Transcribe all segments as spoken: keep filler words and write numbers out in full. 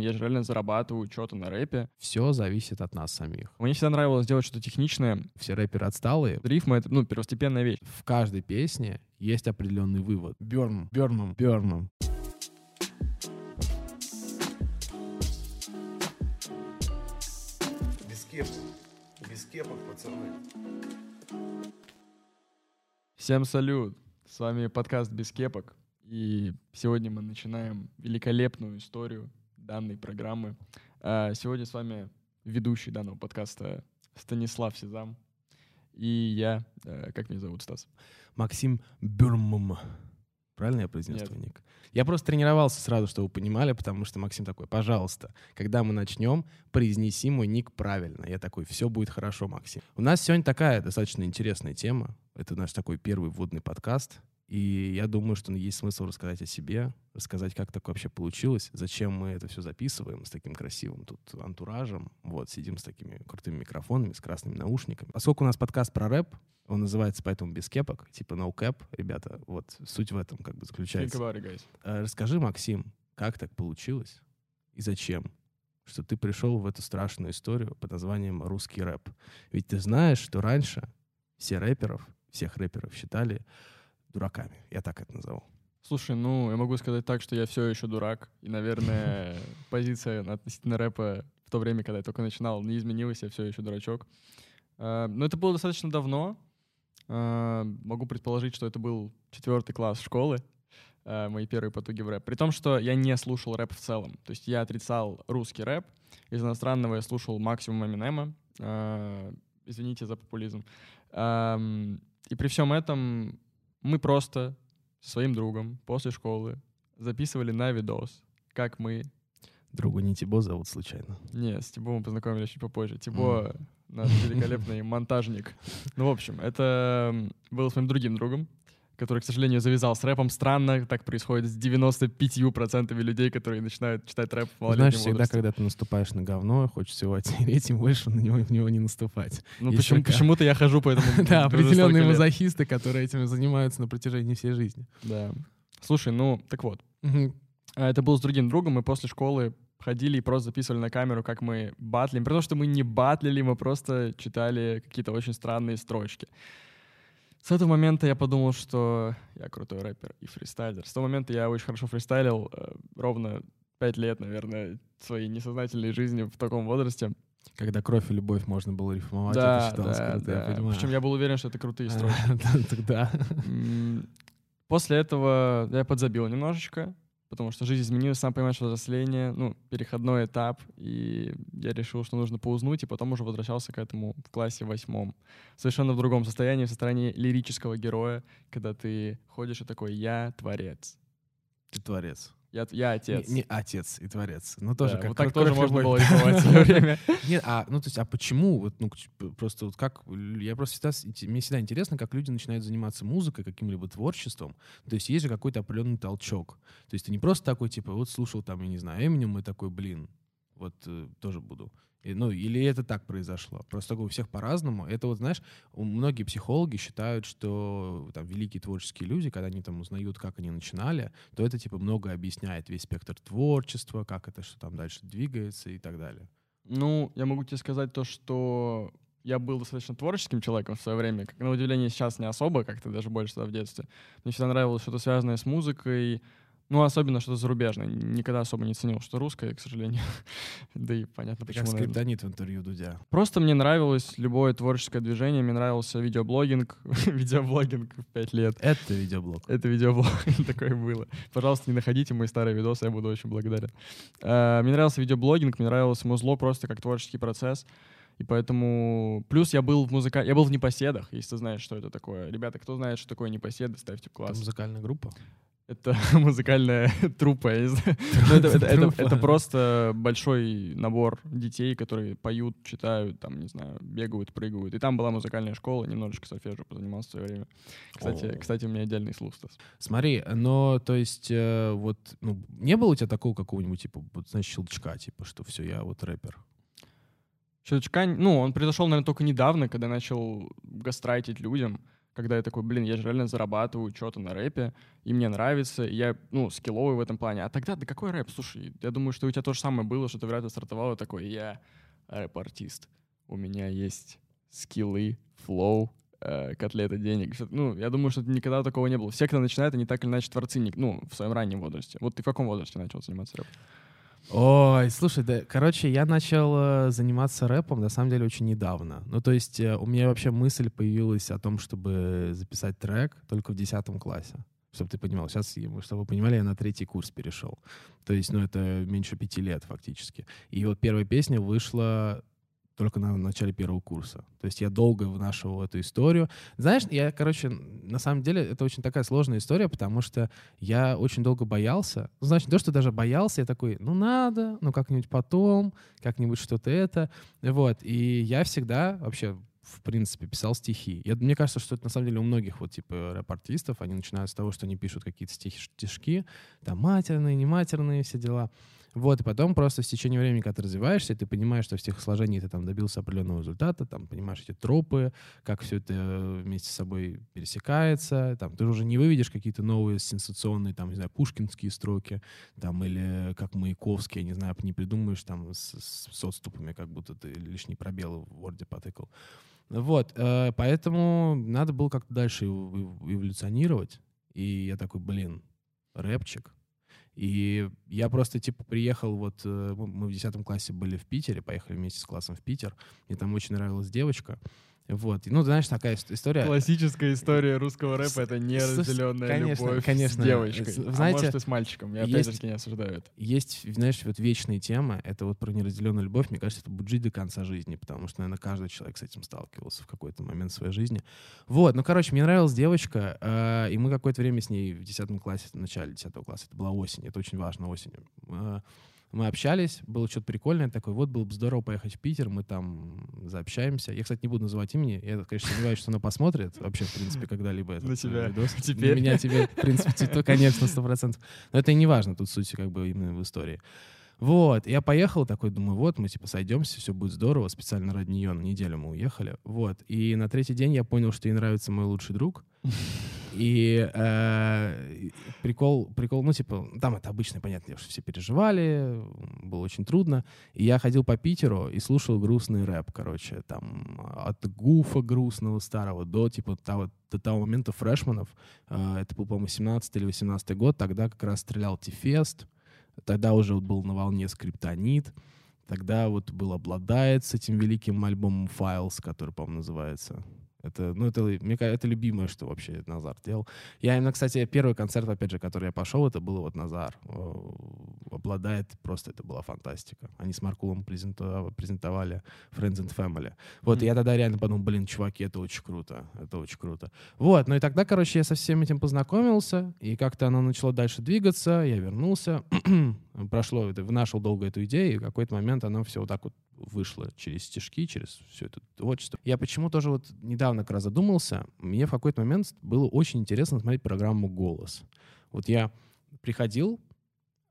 Я же реально зарабатываю что-то на рэпе. Все зависит от нас самих. Мне всегда нравилось делать что-то техничное. Все рэперы отсталые. Рифма — это, ну, первостепенная вещь. В каждой песне есть определенный вывод. Бёрнум, бёрнум, бёрнум. Без кепок. Без кепок, пацаны. Всем салют. С вами подкаст «Без кепок». И сегодня мы начинаем великолепную историю данной программы. Сегодня с вами ведущий данного подкаста Станислав Sizzam. И я, как меня зовут, Стас? Максим Бюрмм. Правильно я произнес твой ник? Я просто тренировался сразу, чтобы вы понимали, потому что Максим такой: пожалуйста, когда мы начнем, произнеси мой ник правильно. Я такой: все будет хорошо, Максим. У нас сегодня такая достаточно интересная тема. Это наш такой первый вводный подкаст. И я думаю, что есть смысл рассказать о себе, рассказать, как такое вообще получилось, зачем мы это все записываем с таким красивым тут антуражем. Вот, сидим с такими крутыми микрофонами, с красными наушниками. Поскольку у нас подкаст про рэп, он называется поэтому «Без кепок», типа «No cap», ребята, вот, суть в этом как бы заключается. It, Расскажи, Максим, как так получилось и зачем, что ты пришел в эту страшную историю под названием «Русский рэп». Ведь ты знаешь, что раньше все рэперов, всех рэперов считали дураками. Я так это назову. Слушай, ну, я могу сказать так, что я все еще дурак. И, наверное, позиция относительно рэпа в то время, когда я только начинал, не изменилась, я все еще дурачок. Но это было достаточно давно. Могу предположить, что это был четвертый класс школы, мои первые потуги в рэп. При том, что я не слушал рэп в целом. То есть я отрицал русский рэп. Из иностранного я слушал максимум Эминема. Извините за популизм. И при всем этом мы просто со своим другом после школы записывали на видос, как мы... Другу не Тибо зовут случайно? Нет, с Тибо мы познакомились чуть попозже. Тибо mm. наш великолепный монтажник. Ну, в общем, это было с моим другим другом, который, к сожалению, завязал с рэпом. Странно, так происходит с девяносто пятью процентами людей, которые начинают читать рэп в малолетнем возрасте. Знаешь, всегда, когда ты наступаешь на говно, хочешь его оттереть, и больше на него, в него не наступать. Ну, почему, как... почему-то я хожу по этому... Да, определенные мазохисты, которые этим занимаются на протяжении всей жизни. Да. Слушай, ну, так вот. Это был с другим другом, мы после школы ходили и просто записывали на камеру, как мы батлим. При том, что мы не батлили, мы просто читали какие-то очень странные строчки. С этого момента я подумал, что я крутой рэпер и фристайлер. С того момента я очень хорошо фристайлил, э, ровно пять лет, наверное, своей несознательной жизни в таком возрасте. Когда кровь и любовь можно было рифмовать, да, это считалось да, круто, да. Я понимаю. Причем я был уверен, что это крутые строчки. Тогда. После этого я подзабил немножечко, потому что жизнь изменилась, сам понимаешь, взросление, ну, переходной этап, и я решил, что нужно поузнуть, и потом уже возвращался к этому в классе восьмом. Совершенно в другом состоянии, в состоянии лирического героя, когда ты ходишь и такой: я творец. Ты творец. Я, я отец. Не, не отец и творец. Ну, тоже да, как вот так тоже можно было рисовать в время. Нет, а, ну, то есть, а почему? Вот, ну, просто вот как... Я просто всегда... Мне всегда интересно, как люди начинают заниматься музыкой, каким-либо творчеством. То есть есть же какой-то определенный толчок. То есть ты не просто такой, типа, вот слушал там, я не знаю, Эминем, и такой, блин, вот э, тоже буду. И, ну, или это так произошло. Просто у всех по-разному. Это вот, знаешь, многие психологи считают, что там великие творческие люди, когда они там узнают, как они начинали, то это типа много объясняет весь спектр творчества, как это, что там дальше двигается и так далее. Ну, я могу тебе сказать то, что я был достаточно творческим человеком в свое время. Как, на удивление, сейчас не особо, как-то даже больше в детстве. Мне всегда нравилось что-то связанное с музыкой. Ну, особенно что-то зарубежное. Никогда особо не ценил, что русское, к сожалению. Да и понятно, почему. Как Скриптонит в интервью Дудя. Просто мне нравилось любое творческое движение. Мне нравился видеоблогинг. Видеоблогинг в пять лет. Это видеоблог. Это видеоблог. Такое было. Пожалуйста, не находите мои старые видосы, я буду очень благодарен. Мне нравился видеоблогинг, мне нравилось музло просто как творческий процесс. И поэтому... Плюс я был в музыка... я был в непоседах, если ты знаешь, что это такое. Ребята, кто знает, что такое непоседы, ставьте в класс. Это музыкальная группа? Это музыкальная труппа. Это просто большой набор детей, которые поют, читают, там, не знаю, бегают, прыгают. И там была музыкальная школа, немножечко сольфеджио позанимался в свое время. Кстати, кстати, у меня идеальный слух, Стас. Смотри, но, то есть, вот, ну, не было у тебя такого какого-нибудь, типа, значит, щелчка, типа, что все, я вот рэпер? Щелчка, ну, он произошел, наверное, только недавно, когда начал гастрайтить людям. когда я такой, блин, я же реально зарабатываю что-то на рэпе, и мне нравится, и я, ну, скилловый в этом плане. А тогда, да какой рэп? Слушай, я думаю, что у тебя то же самое было, что ты вряд ли стартовал, и такой, я рэп-артист, у меня есть скиллы, флоу, э, котлета денег. Ну, я думаю, что никогда такого не было. Все, кто начинает, они так или иначе творцы, ну, в своем раннем возрасте. Вот ты в каком возрасте начал заниматься рэпом? Ой, слушай, да, короче, я начал заниматься рэпом, на самом деле, очень недавно. Ну, то есть у меня вообще мысль появилась о том, чтобы записать трек только в десятом классе. Чтобы ты понимал. Сейчас, чтобы вы понимали, я на третий курс перешел. То есть, ну, это меньше пяти лет фактически. И вот первая песня вышла только на начале первого курса. То есть я долго вынашивал эту историю. Знаешь, я, короче, на самом деле, это очень такая сложная история, потому что я очень долго боялся. Ну, значит, то, что даже боялся, я такой, ну, надо, ну, как-нибудь потом, как-нибудь что-то это. Вот. И я всегда вообще, в принципе, писал стихи. Я, мне кажется, что это, на самом деле, у многих вот, типа, рэп-артистов, они начинают с того, что они пишут какие-то стишки, там, матерные, нематерные, все дела. Вот, и потом просто с течением времени, когда ты развиваешься, ты понимаешь, что в стихосложении ты там добился определенного результата, там, понимаешь эти тропы, как все это вместе с собой пересекается, там, ты уже не выведешь какие-то новые сенсационные, там, не знаю, пушкинские строки, там, или как Маяковский, я не знаю, не придумаешь, там, с, с отступами, как будто ты лишний пробел в Word потыкал. Вот, э, поэтому надо было как-то дальше эволюционировать, и я такой, блин, рэпчик. И я просто, типа, приехал, вот, мы в десятом классе были в Питере, поехали вместе с классом в Питер, мне там очень нравилась девочка, вот, и, ну, знаешь, такая история... Классическая история русского рэпа — с... это неразделенная конечно, любовь конечно. С девочкой, знаете, а может и с мальчиком, я есть, опять-таки не осуждаю это. Есть, знаешь, вот вечные темы, это вот про неразделенную любовь, мне кажется, это будет жить до конца жизни, потому что, наверное, каждый человек с этим сталкивался в какой-то момент своей жизни. Вот, ну, короче, мне нравилась девочка, э, и мы какое-то время с ней в десятом классе, в начале десятого класса, это была осень, это очень важно, осенью. Э, Мы общались, было что-то прикольное, такой, вот, было бы здорово поехать в Питер, мы там заобщаемся. Я, кстати, не буду называть имени, я, конечно, сомневаюсь, что она посмотрит вообще, в принципе, когда-либо этот видос. Теперь. На меня теперь, в принципе, конечно, сто процентов. Но это и не важно, тут суть как бы именно в истории. Вот, я поехал такой, думаю, вот, мы типа сойдемся, все будет здорово, специально ради нее на неделю мы уехали. Вот, и на третий день я понял, что ей нравится мой лучший друг. И э, прикол, прикол, ну, типа, там это обычно, понятно, что все переживали, было очень трудно. И я ходил по Питеру и слушал грустный рэп, короче, там, от Гуфа грустного старого до, типа, того, до того момента фрешманов. Э, это был, по-моему, семнадцатый или восемнадцатый год, тогда как раз стрелял Тифест, тогда уже вот был на волне Скриптонит, тогда вот был «Обладает» с этим великим альбомом «Files», который, по-моему, называется... Это, ну, это, мне, это любимое, что вообще Назар делал. Я именно, кстати, первый концерт, опять же, который я пошел, это был вот Назар. «Обладает», просто это была фантастика. Они с Маркулом презентовали Friends and Family. Вот, mm-hmm. И я тогда реально подумал, блин, чуваки, это очень круто, это очень круто. Вот, ну и тогда, короче, я со всем этим познакомился, и как-то оно начало дальше двигаться, я вернулся, прошло, это, вынашивал долго эту идею, и в какой-то момент оно все вот так вот вышло через стишки, через все это творчество. Я почему тоже вот недавно как раз задумался, мне в какой-то момент было очень интересно смотреть программу «Голос». Вот я приходил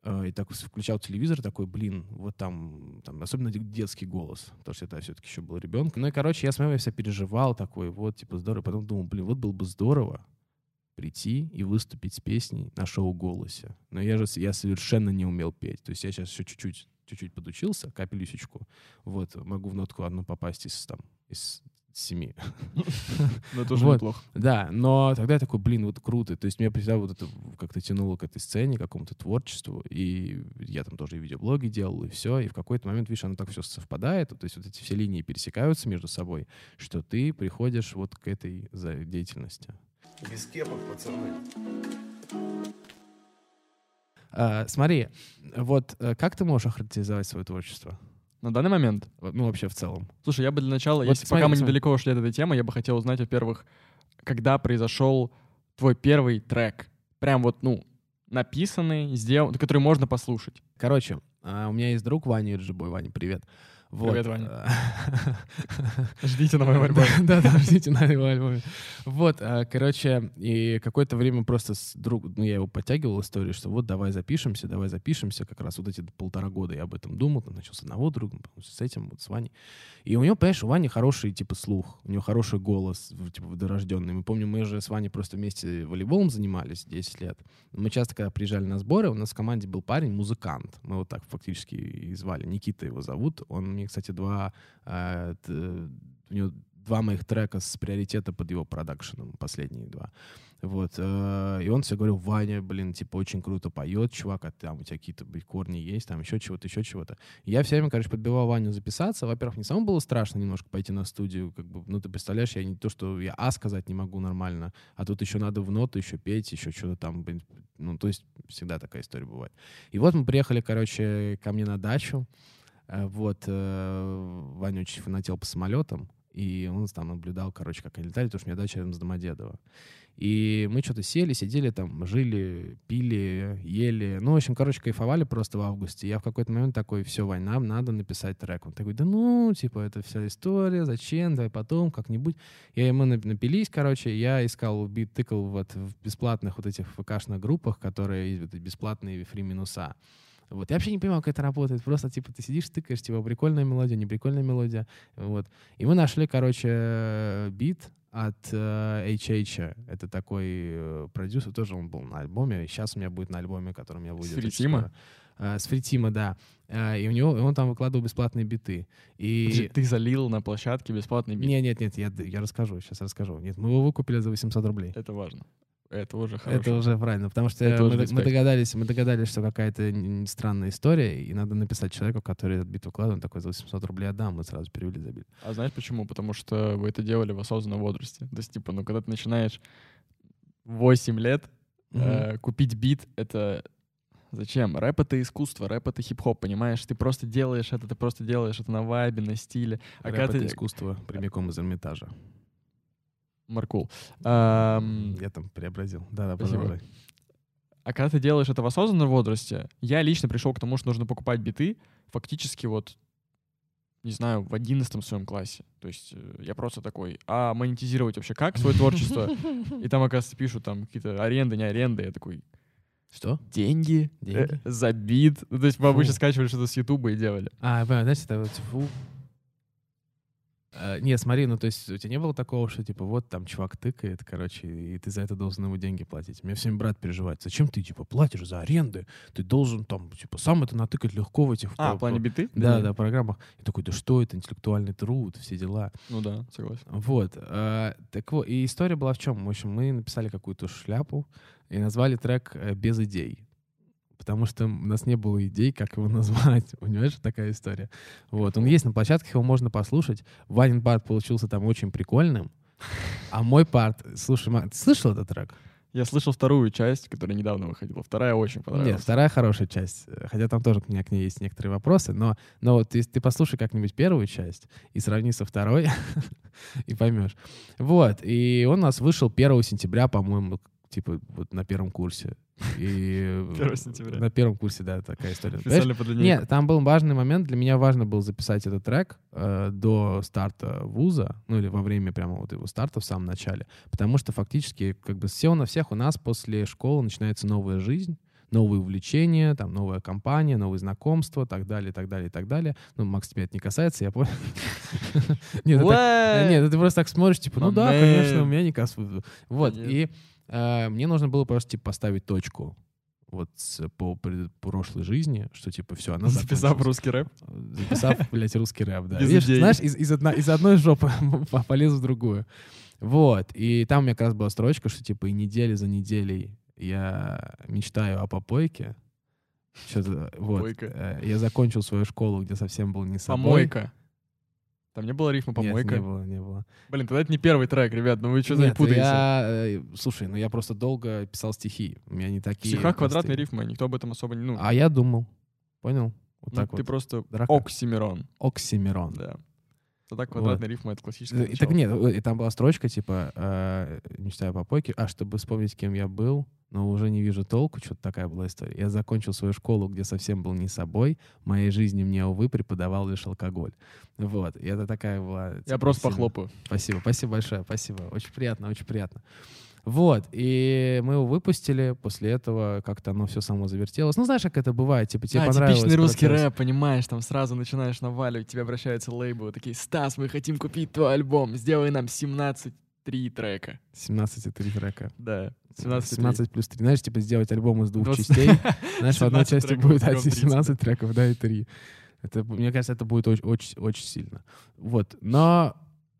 э, и так включал телевизор, такой, блин, вот там, там, особенно детский голос, потому что я все-таки еще был ребенком. Ну и, короче, я смотрел, я себя переживал, такой, вот, типа, здорово. Потом думал, блин, вот было бы здорово прийти и выступить с песней на шоу «Голосе». Но я же я совершенно не умел петь. То есть я сейчас еще чуть-чуть чуть-чуть подучился, капелюсечку. Вот, могу в нотку одну попасть из, там, из семи. Но это уже неплохо. Да, но тогда я такой, блин, вот круто. То есть меня всегда вот это как-то тянуло к этой сцене, к какому-то творчеству. И я там тоже и видеоблоги делал, и все. И в какой-то момент, видишь, оно так все совпадает. То есть вот эти все линии пересекаются между собой, что ты приходишь вот к этой деятельности. Без кепок, пацаны. Uh, смотри, вот uh, как ты можешь охарактеризовать свое творчество? На данный момент? Ну, вообще в целом. Слушай, я бы для начала, вот если смотри, пока мы смотри. недалеко ушли от этой темы, я бы хотел узнать, во-первых, когда произошел твой первый трек? Прям вот, ну, написанный, сделанный, который можно послушать. Короче, uh, у меня есть друг Ваня Рижбой. Ваня, привет. Вот. Привет, Ваня. Ждите на моем альбоме. Да-да, ждите на его альбоме. Вот, короче, и какое-то время просто друг, ну, я его подтягивал историю, что вот давай запишемся, давай запишемся. Как раз вот эти полтора года я об этом думал, там начал с одного друга, с этим, вот с Ваней. И у него, понимаешь, у Вани хороший, типа, слух, у него хороший голос, типа, дорожденный. Мы помним, мы же с Ваней просто вместе волейболом занимались десять лет. Мы часто, когда приезжали на сборы, у нас в команде был парень, музыкант. Мы вот так фактически и звали. Никита его зовут. Он мне, кстати, два... Э, у него два моих трека с приоритета под его продакшеном, последние два. Вот. Э, и он все говорил: Ваня, блин, типа, очень круто поет, чувак, а там у тебя какие-то корни есть, там еще чего-то, еще чего-то. И я все время, короче, подбивал Ваню записаться. Во-первых, мне самому было страшно немножко пойти на студию, как бы, ну, ты представляешь, я не то, что я «а» сказать не могу нормально, а тут еще надо в ноту еще петь, еще что-то там, блин, ну, то есть всегда такая история бывает. И вот мы приехали, короче, ко мне на дачу, вот, э, Ваня очень фанател по самолетам, и он там наблюдал, короче, как они летали, потому что у меня дача рядом с Домодедово. И мы что-то сели, сидели там, жили, пили, ели. Ну, в общем, короче, кайфовали просто в августе. Я в какой-то момент такой: все, Вань, нам надо написать трек. Он такой: да ну, типа, это вся история, зачем, давай потом, как-нибудь. И мы напились, короче, я искал, тыкал вот в бесплатных вот этих ВК-шных группах, которые бесплатные фри-минуса. Вот. Я вообще не понимал, как это работает. Просто, типа, ты сидишь, тыкаешь, типа, прикольная мелодия, неприкольная мелодия. Вот. И мы нашли, короче, бит от э, эйч эйч. Это такой э, продюсер. Тоже он был на альбоме. И сейчас у меня будет на альбоме, который у меня будет. С Фритима? Э, с Фритима, да. Э, и у него, он там выкладывал бесплатные биты. И... Подожди, ты залил на площадке бесплатный бит? Нет, нет, нет. Я, я расскажу, сейчас расскаю. Нет, мы его выкупили за восемьсот рублей. Это важно. Это уже хорошо. Это уже правильно, потому что мы, мы, догадались, мы догадались, что какая-то странная история, и надо написать человеку, который этот бит выкладывает, он такой: за восемьсот рублей отдам, мы сразу перевели за бит. А знаешь почему? Потому что вы это делали в осознанном возрасте. То есть, типа, ну, когда ты начинаешь восемь лет, mm-hmm. э, купить бит — это... Зачем? Рэп — это искусство, рэп — это хип-хоп, понимаешь? Ты просто делаешь это, ты просто делаешь это на вайбе, на стиле. А рэп — это ты... искусство прямиком из Эрмитажа. Маркул. Um, Я там преобразил. Да-да, пожалуйста. А когда ты делаешь это в осознанном возрасте, я лично пришел к тому, что нужно покупать биты фактически вот, не знаю, в одиннадцатом своем классе. То есть я просто такой: а монетизировать вообще как свое творчество? И там, оказывается, пишут там какие-то аренды, не аренды. Я такой: что? Деньги? Деньги? За бит. То есть мы обычно скачивали что-то с Ютуба и делали. А, знаешь, это вот фу. Нет, смотри, ну то есть у тебя не было такого, что типа вот там чувак тыкает, короче, и ты за это должен ему деньги платить. Мне всем брат переживает: зачем ты типа платишь за аренды? Ты должен там типа сам это натыкать легко в этих... А, в плане биты? Да, да, да, программах. И такой: да что это, интеллектуальный труд, все дела. Ну да, согласен. Вот. А, так вот, и история была в чем? В общем, мы написали какую-то шляпу и назвали трек «Без идей». Потому что у нас не было идей, как его назвать. У него же такая история. Вот. Он есть на площадках, его можно послушать. Ванин парт получился там очень прикольным. А мой парт... Слушай, ты слышал этот трек? Я слышал вторую часть, которая недавно выходила. Вторая очень понравилась. Нет, вторая хорошая часть. Хотя там тоже у меня к ней есть некоторые вопросы. Но, но вот ты, ты послушай как-нибудь первую часть и сравни со второй, и поймешь. Вот. И он у нас вышел первого сентября, по-моему, типа вот на первом курсе. И на первом курсе, да, такая история. Нет, там был важный момент. Для меня важно было записать этот трек э, до старта вуза, ну или во время прямо вот его старта в самом начале. Потому что фактически, как бы, все на всех у нас после школы начинается новая жизнь, новые увлечения, там, новая компания, новые знакомства, так далее, так далее, так далее. Ну, Макс, тебя это не касается, я понял. Нет, ты просто так смотришь, типа, ну да, конечно, у меня не касается. Вот, и мне нужно было просто, типа, поставить точку вот по прошлой жизни, что, типа, все, она закончилась. Записав русский рэп? Записав, блядь, русский рэп, да. Видишь, знаешь, из, из, одна, из одной жопы полез в другую. Вот. И там у меня как раз была строчка, что, типа, и неделя за неделей я мечтаю о попойке. Что-то, вот. Я закончил свою школу, где совсем был не собой. Помойка. Там не было рифма «помойка»? Нет, не было, не было. Блин, тогда это не первый трек, ребят, ну вы что за путаете? Я... Э, слушай, ну я просто долго писал стихи, у меня не такие... В стихах квадратные рифмы, никто об этом особо не... Ну. А я думал, понял? Вот ну, так ты вот. Просто Драка. Оксимирон. Оксимирон. Да. Тогда квадратная вот. Рифма — это классическая. И, так нет, и там была строчка, типа, э, мечтаю о попойке, а чтобы вспомнить, кем я был, но уже не вижу толку, что-то такая была история. Я закончил свою школу, где совсем был не собой, моей жизни мне, увы, преподавал лишь алкоголь. Вот, и это такая была... Типа, я просто спасибо. Похлопаю. Спасибо, спасибо большое, спасибо. Очень приятно, очень приятно. Вот, и мы его выпустили, после этого как-то оно все само завертелось. Ну, знаешь, как это бывает, типа тебе а, понравилось. Типичный русский рэп, понимаешь, там сразу начинаешь наваливать, тебе обращаются лейблы, такие: «Стас, мы хотим купить твой альбом, сделай нам семнадцать три трека». семнадцать три трека. Да. семнадцать, семнадцать плюс три. Знаешь, типа сделать альбом из двух двадцать частей, знаешь, в одной части будет семнадцать треков, да, и три. Это, мне кажется, это будет очень-очень сильно. Вот, но,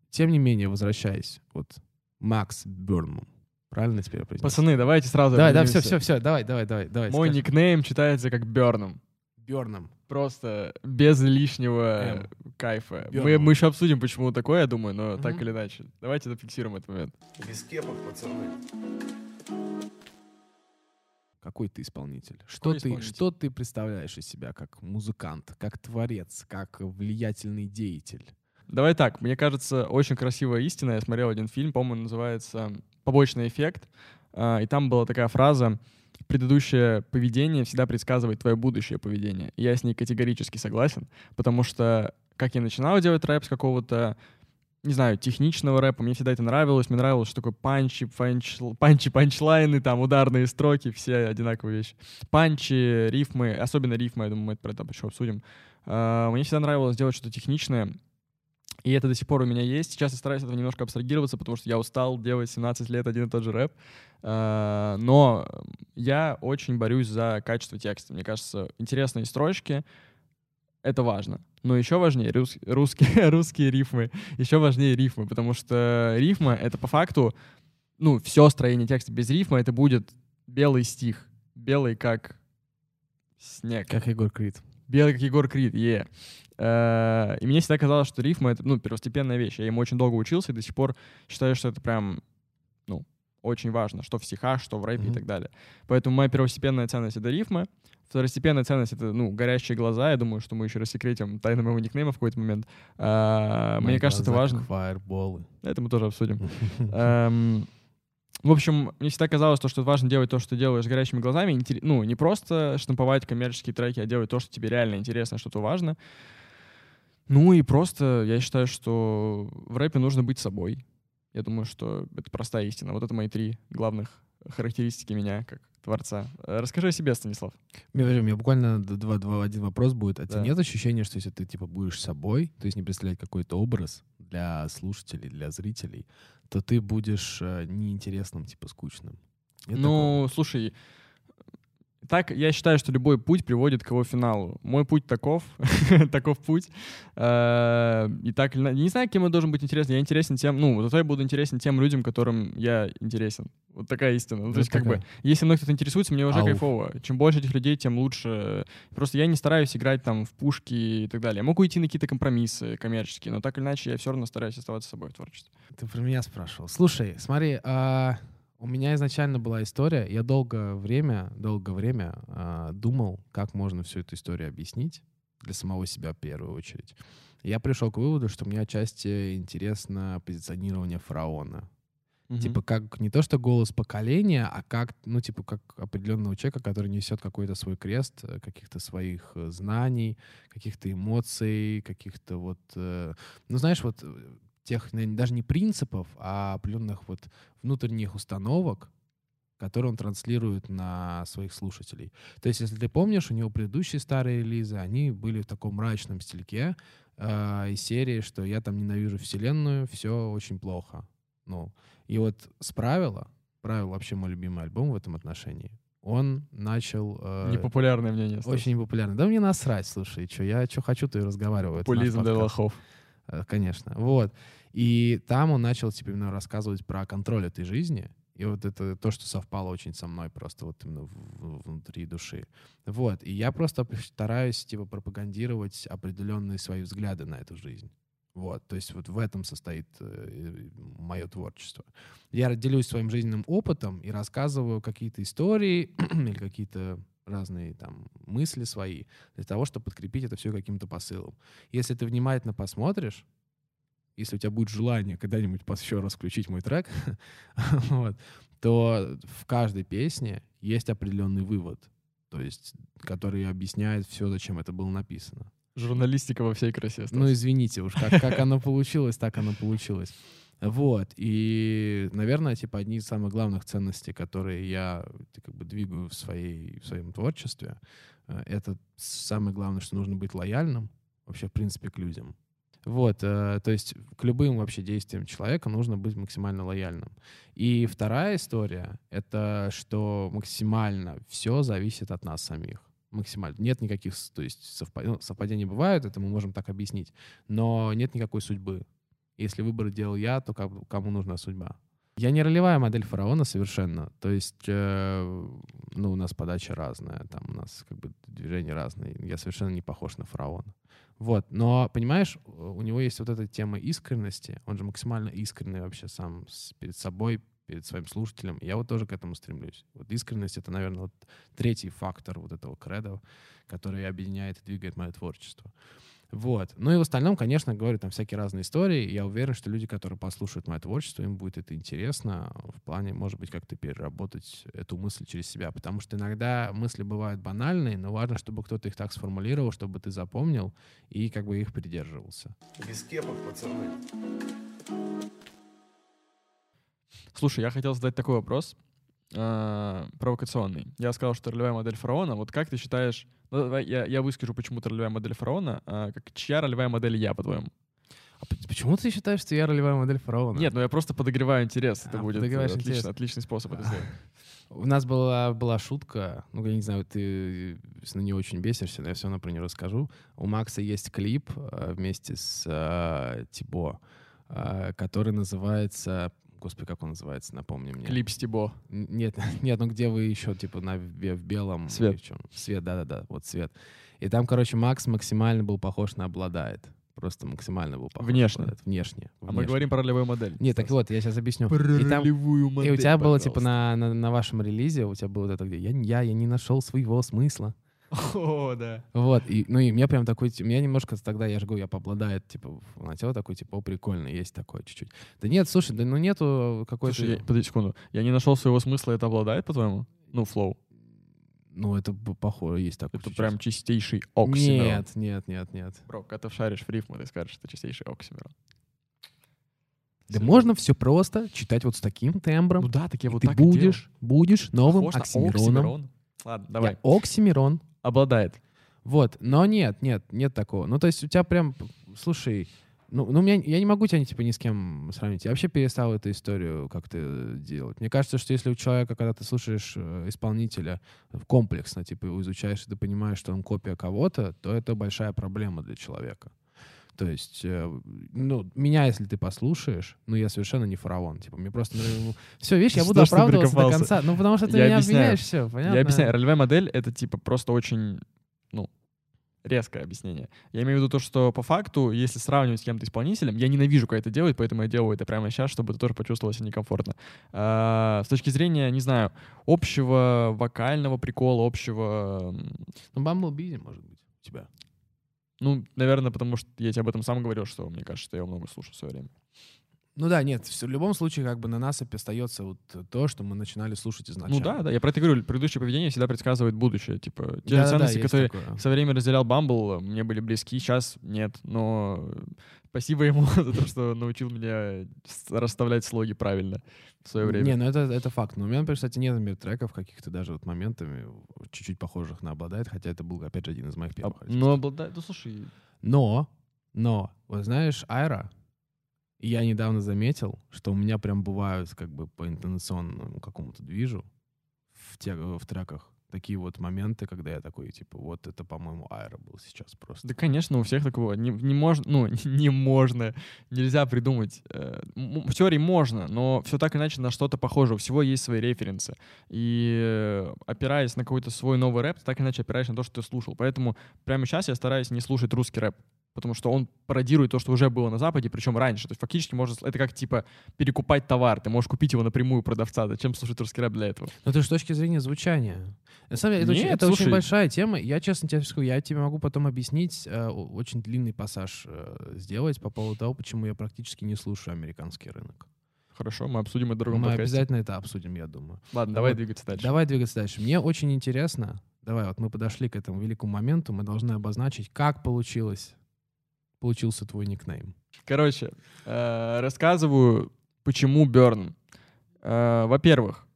тем не менее, возвращаясь, вот, Макс Бёрнман. Правильно теперь я произнес? Пацаны, давайте сразу... Давай, да, все, все, все, давай, давай, давай. давай Мой скажи. Никнейм читается как Бёрнам. Бёрнам. Просто без лишнего М. кайфа. Мы, мы еще обсудим, почему такое, я думаю, но mm-hmm. так или иначе. Давайте зафиксируем этот момент. Без кепок, пацаны. Какой ты исполнитель? Что, ты, исполнитель? Что ты представляешь из себя как музыкант, как творец, как влиятельный деятель? Давай так, мне кажется, очень красивая истина. Я смотрел один фильм, по-моему, называется... «Побочный эффект», и там была такая фраза: «Предыдущее поведение всегда предсказывает твое будущее поведение». И я с ней категорически согласен, потому что, как я начинал делать рэп с какого-то, не знаю, техничного рэпа, мне всегда это нравилось, мне нравилось, что такое панчи, панч, панчи, панчлайны, там, ударные строки, все одинаковые вещи. Панчи, рифмы, особенно рифмы, я думаю, мы это про это еще обсудим. Мне всегда нравилось делать что-то техничное, и это до сих пор у меня есть. Сейчас я стараюсь от этого немножко абстрагироваться, потому что я устал делать семнадцать лет один и тот же рэп. Но я очень борюсь за качество текста. Мне кажется, интересные строчки — это важно. Но еще важнее рус... русские, русские рифмы. Еще важнее рифмы, потому что рифма — это по факту... Ну, все строение текста без рифма — это будет белый стих. Белый как снег. Как Егор Крид. Белый как Егор Крид, е. Yeah. И мне всегда казалось, что рифма — это, ну, первостепенная вещь. Я ему очень долго учился и до сих пор считаю, что это прям, ну, очень важно, что в стихах, что в рэпе mm-hmm. и так далее. Поэтому моя первостепенная ценность — это рифма. Второстепенная ценность — это, ну, горящие глаза. Я думаю, что мы еще рассекретим тайну моего никнейма в какой-то момент. А, мне кажется, это важно. Фаерболы. Это мы тоже обсудим. В общем, мне всегда казалось, что важно делать то, что делаешь с горящими глазами. Ну, не просто штамповать коммерческие треки, а делать то, что тебе реально интересно, что-то важно. Ну и просто я считаю, что в рэпе нужно быть собой. Я думаю, что это простая истина. Вот это мои три главных характеристики меня как творца. Расскажи о себе, Станислав. У меня буквально два, два, один вопрос будет. А да. тебе нет ощущения, что если ты типа будешь собой, то есть не представлять какой-то образ для слушателей, для зрителей, то ты будешь неинтересным, типа скучным? Нет ну, такого? Слушай... Так, я считаю, что любой путь приводит к его финалу. Мой путь таков, таков путь. Э-э- и так, не знаю, кем я должен быть интересен. Я интересен тем, ну, зато я буду интересен тем людям, которым я интересен. Вот такая истина. Ну, то есть, такая. Как бы, если мной кто-то интересуется, мне уже Ау. Кайфово. Чем больше этих людей, тем лучше. Просто я не стараюсь играть там в пушки и так далее. Я могу идти на какие-то компромиссы коммерческие, но так или иначе я все равно стараюсь оставаться собой в творчестве. Ты про меня спрашивал. Слушай, смотри, а... У меня изначально была история, я долгое время, долгое время э, думал, как можно всю эту историю объяснить для самого себя в первую очередь. Я пришел к выводу, что мне отчасти интересно позиционирование Фараона. Mm-hmm. Типа как не то, что голос поколения, а как, ну, типа, как определенного человека, который несет какой-то свой крест, каких-то своих знаний, каких-то эмоций, каких-то вот... Э, ну, знаешь, вот... тех, наверное, даже не принципов, а определенных вот внутренних установок, которые он транслирует на своих слушателей. То есть, если ты помнишь, у него предыдущие старые релизы, они были в таком мрачном стильке э, из серии, что я там ненавижу вселенную, все очень плохо. Ну, и вот с правила, правило вообще мой любимый альбом в этом отношении, он начал... Э, непопулярное мнение. Осталось. Очень непопулярное. Да мне насрать, слушай, чё, я что хочу, то и разговариваю. Популизм для лохов. Конечно. Вот. И там он начал типа, именно рассказывать про контроль этой жизни. И вот это то, что совпало очень со мной просто вот именно в, в, внутри души. Вот. И я просто стараюсь типа, пропагандировать определенные свои взгляды на эту жизнь. Вот. То есть вот в этом состоит э, мое творчество. Я делюсь своим жизненным опытом и рассказываю какие-то истории или какие-то разные там мысли свои для того, чтобы подкрепить это все каким-то посылом. Если ты внимательно посмотришь, если у тебя будет желание когда-нибудь еще раз включить мой трек, вот, то в каждой песне есть определенный вывод, то есть, который объясняет все, зачем это было написано. Журналистика во всей красе осталась. Ну, извините уж, как, как оно получилось, так оно получилось. Вот, и, наверное, типа, одни из самых главных ценностей, которые я как бы двигаю в, своей, в своем творчестве, это самое главное, что нужно быть лояльным вообще, в принципе, к людям. Вот, э, то есть к любым вообще действиям человека нужно быть максимально лояльным. И вторая история — это что максимально все зависит от нас самих. Максимально. Нет никаких, то есть совпад... ну, совпадений бывают, это мы можем так объяснить, но нет никакой судьбы. Если выбор делал я, то как, кому нужна судьба? Я не ролевая модель фараона совершенно. То есть э, ну, у нас подача разная, там у нас как бы движения разные. Я совершенно не похож на фараона. Вот. Но, понимаешь, у него есть вот эта тема искренности. Он же максимально искренный вообще сам перед собой, перед своим слушателем. Я вот тоже к этому стремлюсь. Вот искренность — это, наверное, вот третий фактор вот этого кредо, который объединяет и двигает мое творчество. Вот. Ну и в остальном, конечно, говорю там всякие разные истории. Я уверен, что люди, которые послушают мое творчество, им будет это интересно в плане, может быть, как-то переработать эту мысль через себя. Потому что иногда мысли бывают банальные, но важно, чтобы кто-то их так сформулировал, чтобы ты запомнил и как бы их придерживался. Без кепок, пацаны. Слушай, я хотел задать такой вопрос. Провокационный. Я сказал, что ролевая модель фараона. Вот как ты считаешь... Ну, давай я, я выскажу, почему ты ролевая модель фараона. А как, чья ролевая модель я, по-твоему? А почему ты считаешь, что я ролевая модель фараона? Нет, ну я просто подогреваю интерес. Это а, будет отлично, интерес. Отличный способ это сделать. У нас была, была шутка. Ну, я не знаю, ты на нее очень бесишься, но я все равно про нее расскажу. У Макса есть клип вместе с uh, Тибо, uh, который называется... Господи, как он называется, напомни мне. Клип с Тибо. Нет, нет, ну где вы еще, типа, на, в белом... Свет. В чем? Свет, да-да-да, вот свет. И там, короче, Макс максимально был похож на «Обладает». Просто максимально был похож. Внешне. Внешне. Внешне. А мы говорим про ролевую модель. Нет, так вот, я сейчас объясню. Про и там, ролевую модель, И у тебя пожалуйста. было, типа, на, на, на вашем релизе, у тебя было вот это, где я, я, я не нашел своего смысла. О, да. Вот, и, ну и мне прям такой, меня немножко тогда, я же говорю, я пообладает, типа, фанател такой, типа, о, прикольно, есть такое чуть-чуть. Да нет, слушай, да ну нету какой-то... Слушай, я, подожди секунду, я не нашел своего смысла, это обладает, по-твоему? Ну, флоу. Ну, это, похоже, есть такое. Это чуть-чуть. Прям чистейший оксимирон. Нет, нет, нет, нет. Бро, когда ты вшаришь в рифму, ты скажешь, что это чистейший оксимирон. Да можно все просто читать вот с таким тембром. Ну да, так я вот так и делал. Ты будешь, будешь новым Похож оксимироном. Оксимирон. Ладно, давай. Я оксимирон. Обладает. Вот, но нет, нет, нет такого. Ну, то есть у тебя прям, слушай, ну, ну меня, я не могу тебя типа ни с кем сравнить. Я вообще перестал эту историю как-то делать. Мне кажется, что если у человека, когда ты слушаешь исполнителя комплексно, типа его изучаешь, и ты понимаешь, что он копия кого-то, то это большая проблема для человека. То есть, ну, меня, если ты послушаешь, ну, я совершенно не фараон. Типа, мне просто нравится... Все, видишь, я буду оправдываться до конца. Ну, потому что ты меня обвиняешь, все, понятно? Я объясняю. Ролевая модель — это, типа, просто очень, ну, резкое объяснение. Я имею в виду то, что по факту, если сравнивать с кем-то исполнителем, я ненавижу, когда это делают, поэтому я делаю это прямо сейчас, чтобы ты тоже почувствовал себя некомфортно. А, с точки зрения, не знаю, общего вокального прикола, общего... Ну, Бамблби, может быть, у тебя... Ну, наверное, потому что я тебе об этом сам говорил, что мне кажется, что я его много слушаю в свое время. Ну да, нет, в любом случае как бы на нас остается вот то, что мы начинали слушать изначально. Ну да, да, я про это говорю, предыдущее поведение всегда предсказывает будущее. Типа, те да, же ценности, да, которые такое. Со временем разделял Бамбл, мне были близки, сейчас нет, но спасибо ему за то, что научил меня расставлять слоги правильно в свое время. Не, ну это, это факт. Но у меня, например, кстати, нет, например, треков каких-то даже вот моментами, чуть-чуть похожих на «Обладает», хотя это был, опять же, один из моих первых. А, но «Обладает», ну слушай... Но, но, вот знаешь, Айра... Я недавно заметил, что у меня прям бывают как бы по интонационному какому-то движу в, те, в треках такие вот моменты, когда я такой, типа, вот это, по-моему, Айра был сейчас просто. Да, конечно, у всех такого. Не, не можно, ну, не можно, нельзя придумать. В теории можно, но все так иначе на что-то похоже. У всего есть свои референсы. И опираясь на какой-то свой новый рэп, ты так иначе опираешься на то, что ты слушал. Поэтому прямо сейчас я стараюсь не слушать русский рэп. потому что он пародирует то, что уже было на Западе, причем раньше. То есть фактически можно, это как типа перекупать товар, ты можешь купить его напрямую у продавца. Зачем слушать русский рэп для этого? Но это же с точки зрения звучания. На самом деле, это, Нет, очень, это очень большая тема. Я, честно тебе скажу, я тебе могу потом объяснить, э, очень длинный пассаж э, сделать по поводу того, почему я практически не слушаю американский рынок. Хорошо, мы обсудим это в другом мы подкасте. Мы обязательно это обсудим, я думаю. Ладно, давай вот, двигаться дальше. Давай двигаться дальше. Мне очень интересно... Давай, вот мы подошли к этому великому моменту. Мы должны обозначить, как получилось, получился твой никнейм. Короче, э, рассказываю, почему Burn. Э, во-первых,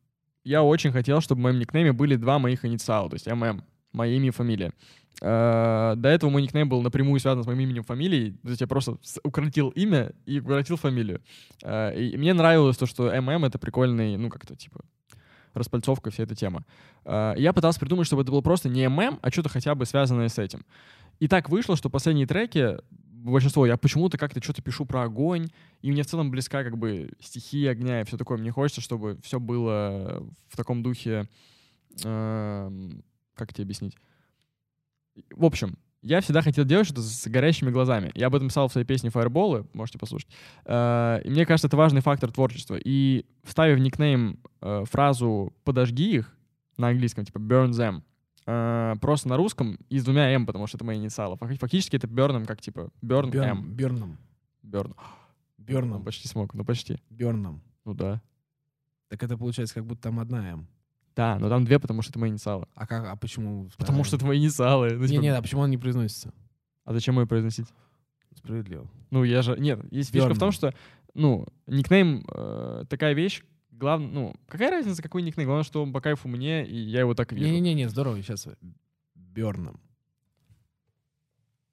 я очень хотел, чтобы в моем никнейме были два моих инициала, то есть эм эм, мое имя и фамилия. Э, до этого мой никнейм был напрямую связан с моим именем и фамилией. То есть я просто укоротил имя и укоротил фамилию. Э, и мне нравилось то, что эм эм — это прикольный, ну как-то типа... распальцовка, вся эта тема. Я пытался придумать, чтобы это было просто не эм эм, а что-то хотя бы связанное с этим. И так вышло, что последние треки, большинство, я почему-то как-то что-то пишу про огонь, и мне в целом близка как бы стихия огня и все такое. Мне хочется, чтобы все было в таком духе... Э, как тебе объяснить? В общем, я всегда хотел делать что-то с горящими глазами. Я об этом писал в своей песне «Фаерболы», можете послушать. И мне кажется, это важный фактор творчества. И вставив в никнейм фразу «подожги их» на английском, типа «burn them», просто на русском и с двумя «м», потому что это мои инициалы. Фактически это «burn», как типа «burn them». «Burn them». «Burn». Почти смог, ну почти. «Burn». Ну да. Так это получается как будто там одна «м». Да, но там две, потому что это мои инициалы. А как? А почему? Потому да. что это мои инициалы. Ну, типа... Нет, нет, а почему он не произносится? А зачем ее произносить? Справедливо. Ну, я же... Нет, есть фишка Верно. в том, что, ну, никнейм э, такая вещь, главное, ну, какая разница, какой никнейм? Главное, что он по кайфу мне, и я его так вижу. Не-не-не, здорово, сейчас Бёрном.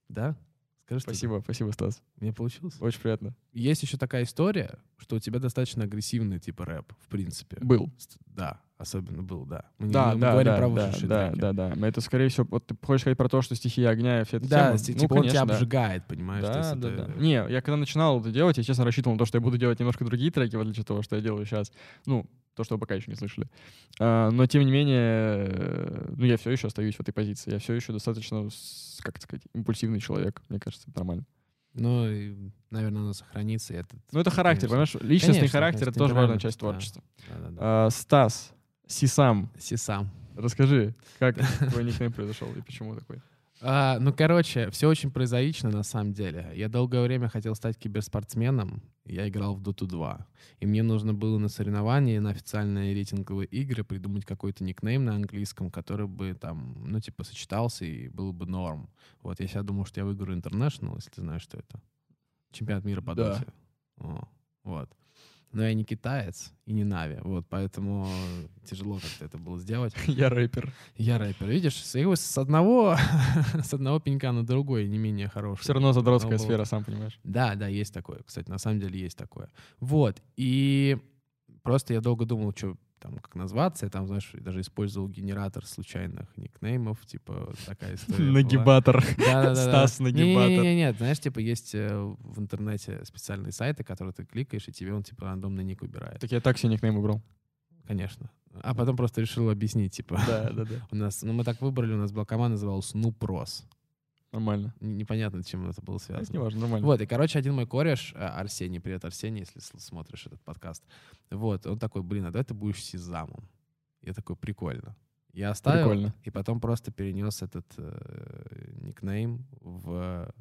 Да? Скажи, спасибо, что спасибо, Стас. Мне получилось? Очень приятно. Есть еще такая история, что у тебя достаточно агрессивный типа рэп, в принципе. Был. Да, особенно был, да. Мы, да, мы да, говорим да, про вышедшие да, треки. Да, да, да. Это, скорее всего, вот ты хочешь сказать про то, что стихия огня и все это. Да, тема? Типа ну, конечно, он тебя да. обжигает, понимаешь? Да, да, это... да, да. Не, я когда начинал это делать, я, честно, рассчитывал на то, что я буду делать немножко другие треки, в отличие от того, что я делаю сейчас. Ну, то, что вы пока еще не слышали. А, но, тем не менее, ну, я все еще остаюсь в этой позиции. Я все еще достаточно, как это сказать, импульсивный человек. Мне кажется, это нормально. Ну, и, наверное, оно сохранится. Это, ну, это характер, конечно. Понимаешь? Личностный конечно, характер — это тоже важная часть творчества. Да, да, да, да. А, Стас, Sizzam. Sizzam. Расскажи, как твой никнейм произошел и почему такой? А, ну, короче, все очень прозаично на самом деле. Я долгое время хотел стать киберспортсменом. Я играл в Дота два. И мне нужно было на соревнования, на официальные рейтинговые игры придумать какой-то никнейм на английском, который бы там, ну, типа, сочетался и был бы норм. Вот я сейчас думал, что я выиграю International, если ты знаешь, что это. Чемпионат мира по Доте. Да. Вот. Но я не китаец и не Нави, вот, поэтому тяжело как-то это было сделать. Я рэпер. Я рэпер, видишь, с одного, с одного пенька на другой не менее хороший. Все равно задротская сфера, было... сам понимаешь. Да, да, есть такое, кстати, на самом деле есть такое. Вот, и просто я долго думал, что там, как назваться, я там, знаешь, даже использовал генератор случайных никнеймов, типа такая история. Нагибатор. Стас Нагибатор. Нет-нет-нет, знаешь, типа есть в интернете специальные сайты, которые ты кликаешь, и тебе он, типа, рандомный ник выбирает. Так я так себе никнейм выбрал. Конечно. А потом просто решил объяснить, типа. Да-да-да. У нас, ну, мы так выбрали, у нас была команда, называлась «Снупрос». Нормально. Непонятно, чем это было связано. Это не важно, нормально. Вот, и, короче, один мой кореш, Арсений, привет, Арсений, если смотришь этот подкаст, вот, он такой, блин, а давай ты будешь Сиззамом. Я такой, прикольно. Я оставил, прикольно. И потом просто перенес этот э, никнейм в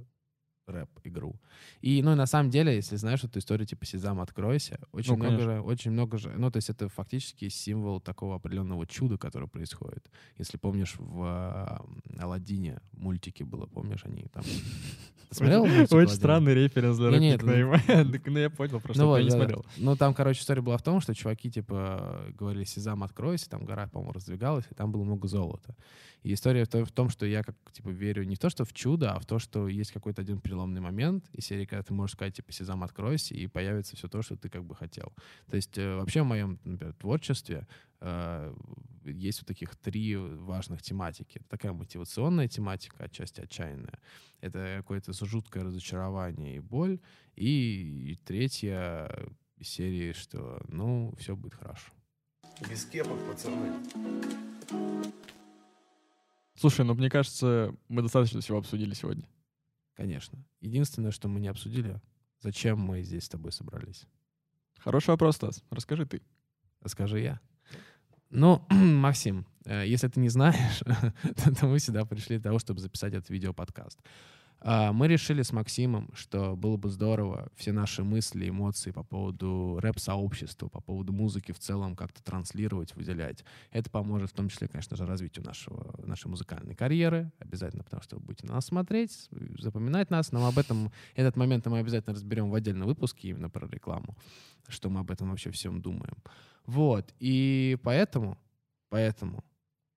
рэп-игру. И, ну, на самом деле, если знаешь эту историю, типа, Sizzam, откройся, очень, ну, много же, очень много же, ну, то есть это фактически символ такого определенного чуда, которое происходит. Если помнишь, в «Аладдине» мультики было, помнишь, они там... Смотрел мультик? Очень странный референс для рэп-никнейма. Ну, я понял, просто я не смотрел. Ну, там, короче, история была в том, что чуваки, типа, говорили «Sizzam, откройся», там гора, по-моему, раздвигалась, и там было много золота. И история в том, что я, как, типа, верю не в то, что в чудо, а в то, что есть какой-то один переломный момент, и серии, когда ты можешь сказать, типа, Sizzam, откройся, и появится все то, что ты как бы хотел. То есть вообще в моем, например, творчестве э, есть вот таких три важных тематики. Это такая мотивационная тематика, отчасти отчаянная. Это какое-то жуткое разочарование и боль. И, и третья серия, что, ну, все будет хорошо. Без кепок, пацаны. Слушай, ну, мне кажется, мы достаточно всего обсудили сегодня. Конечно. Единственное, что мы не обсудили, зачем мы здесь с тобой собрались? Хороший вопрос, Тас. Расскажи ты. Расскажи я. Ну, Максим, если ты не знаешь, то мы сюда пришли для того, чтобы записать этот видеоподкаст. Мы решили с Максимом, что было бы здорово все наши мысли, эмоции по поводу рэп-сообщества, по поводу музыки в целом как-то транслировать, выделять. Это поможет в том числе, конечно же, развитию нашего, нашей музыкальной карьеры. Обязательно, потому что вы будете на нас смотреть, запоминать нас. Нам об этом, этот момент мы обязательно разберем в отдельном выпуске, именно про рекламу, что мы об этом вообще всем думаем. Вот, и поэтому, поэтому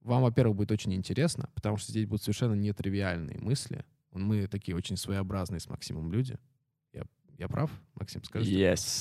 вам, во-первых, будет очень интересно, потому что здесь будут совершенно нетривиальные мысли. Мы такие очень своеобразные с Максимом люди. Я, я прав, Максим, скажи? Yes.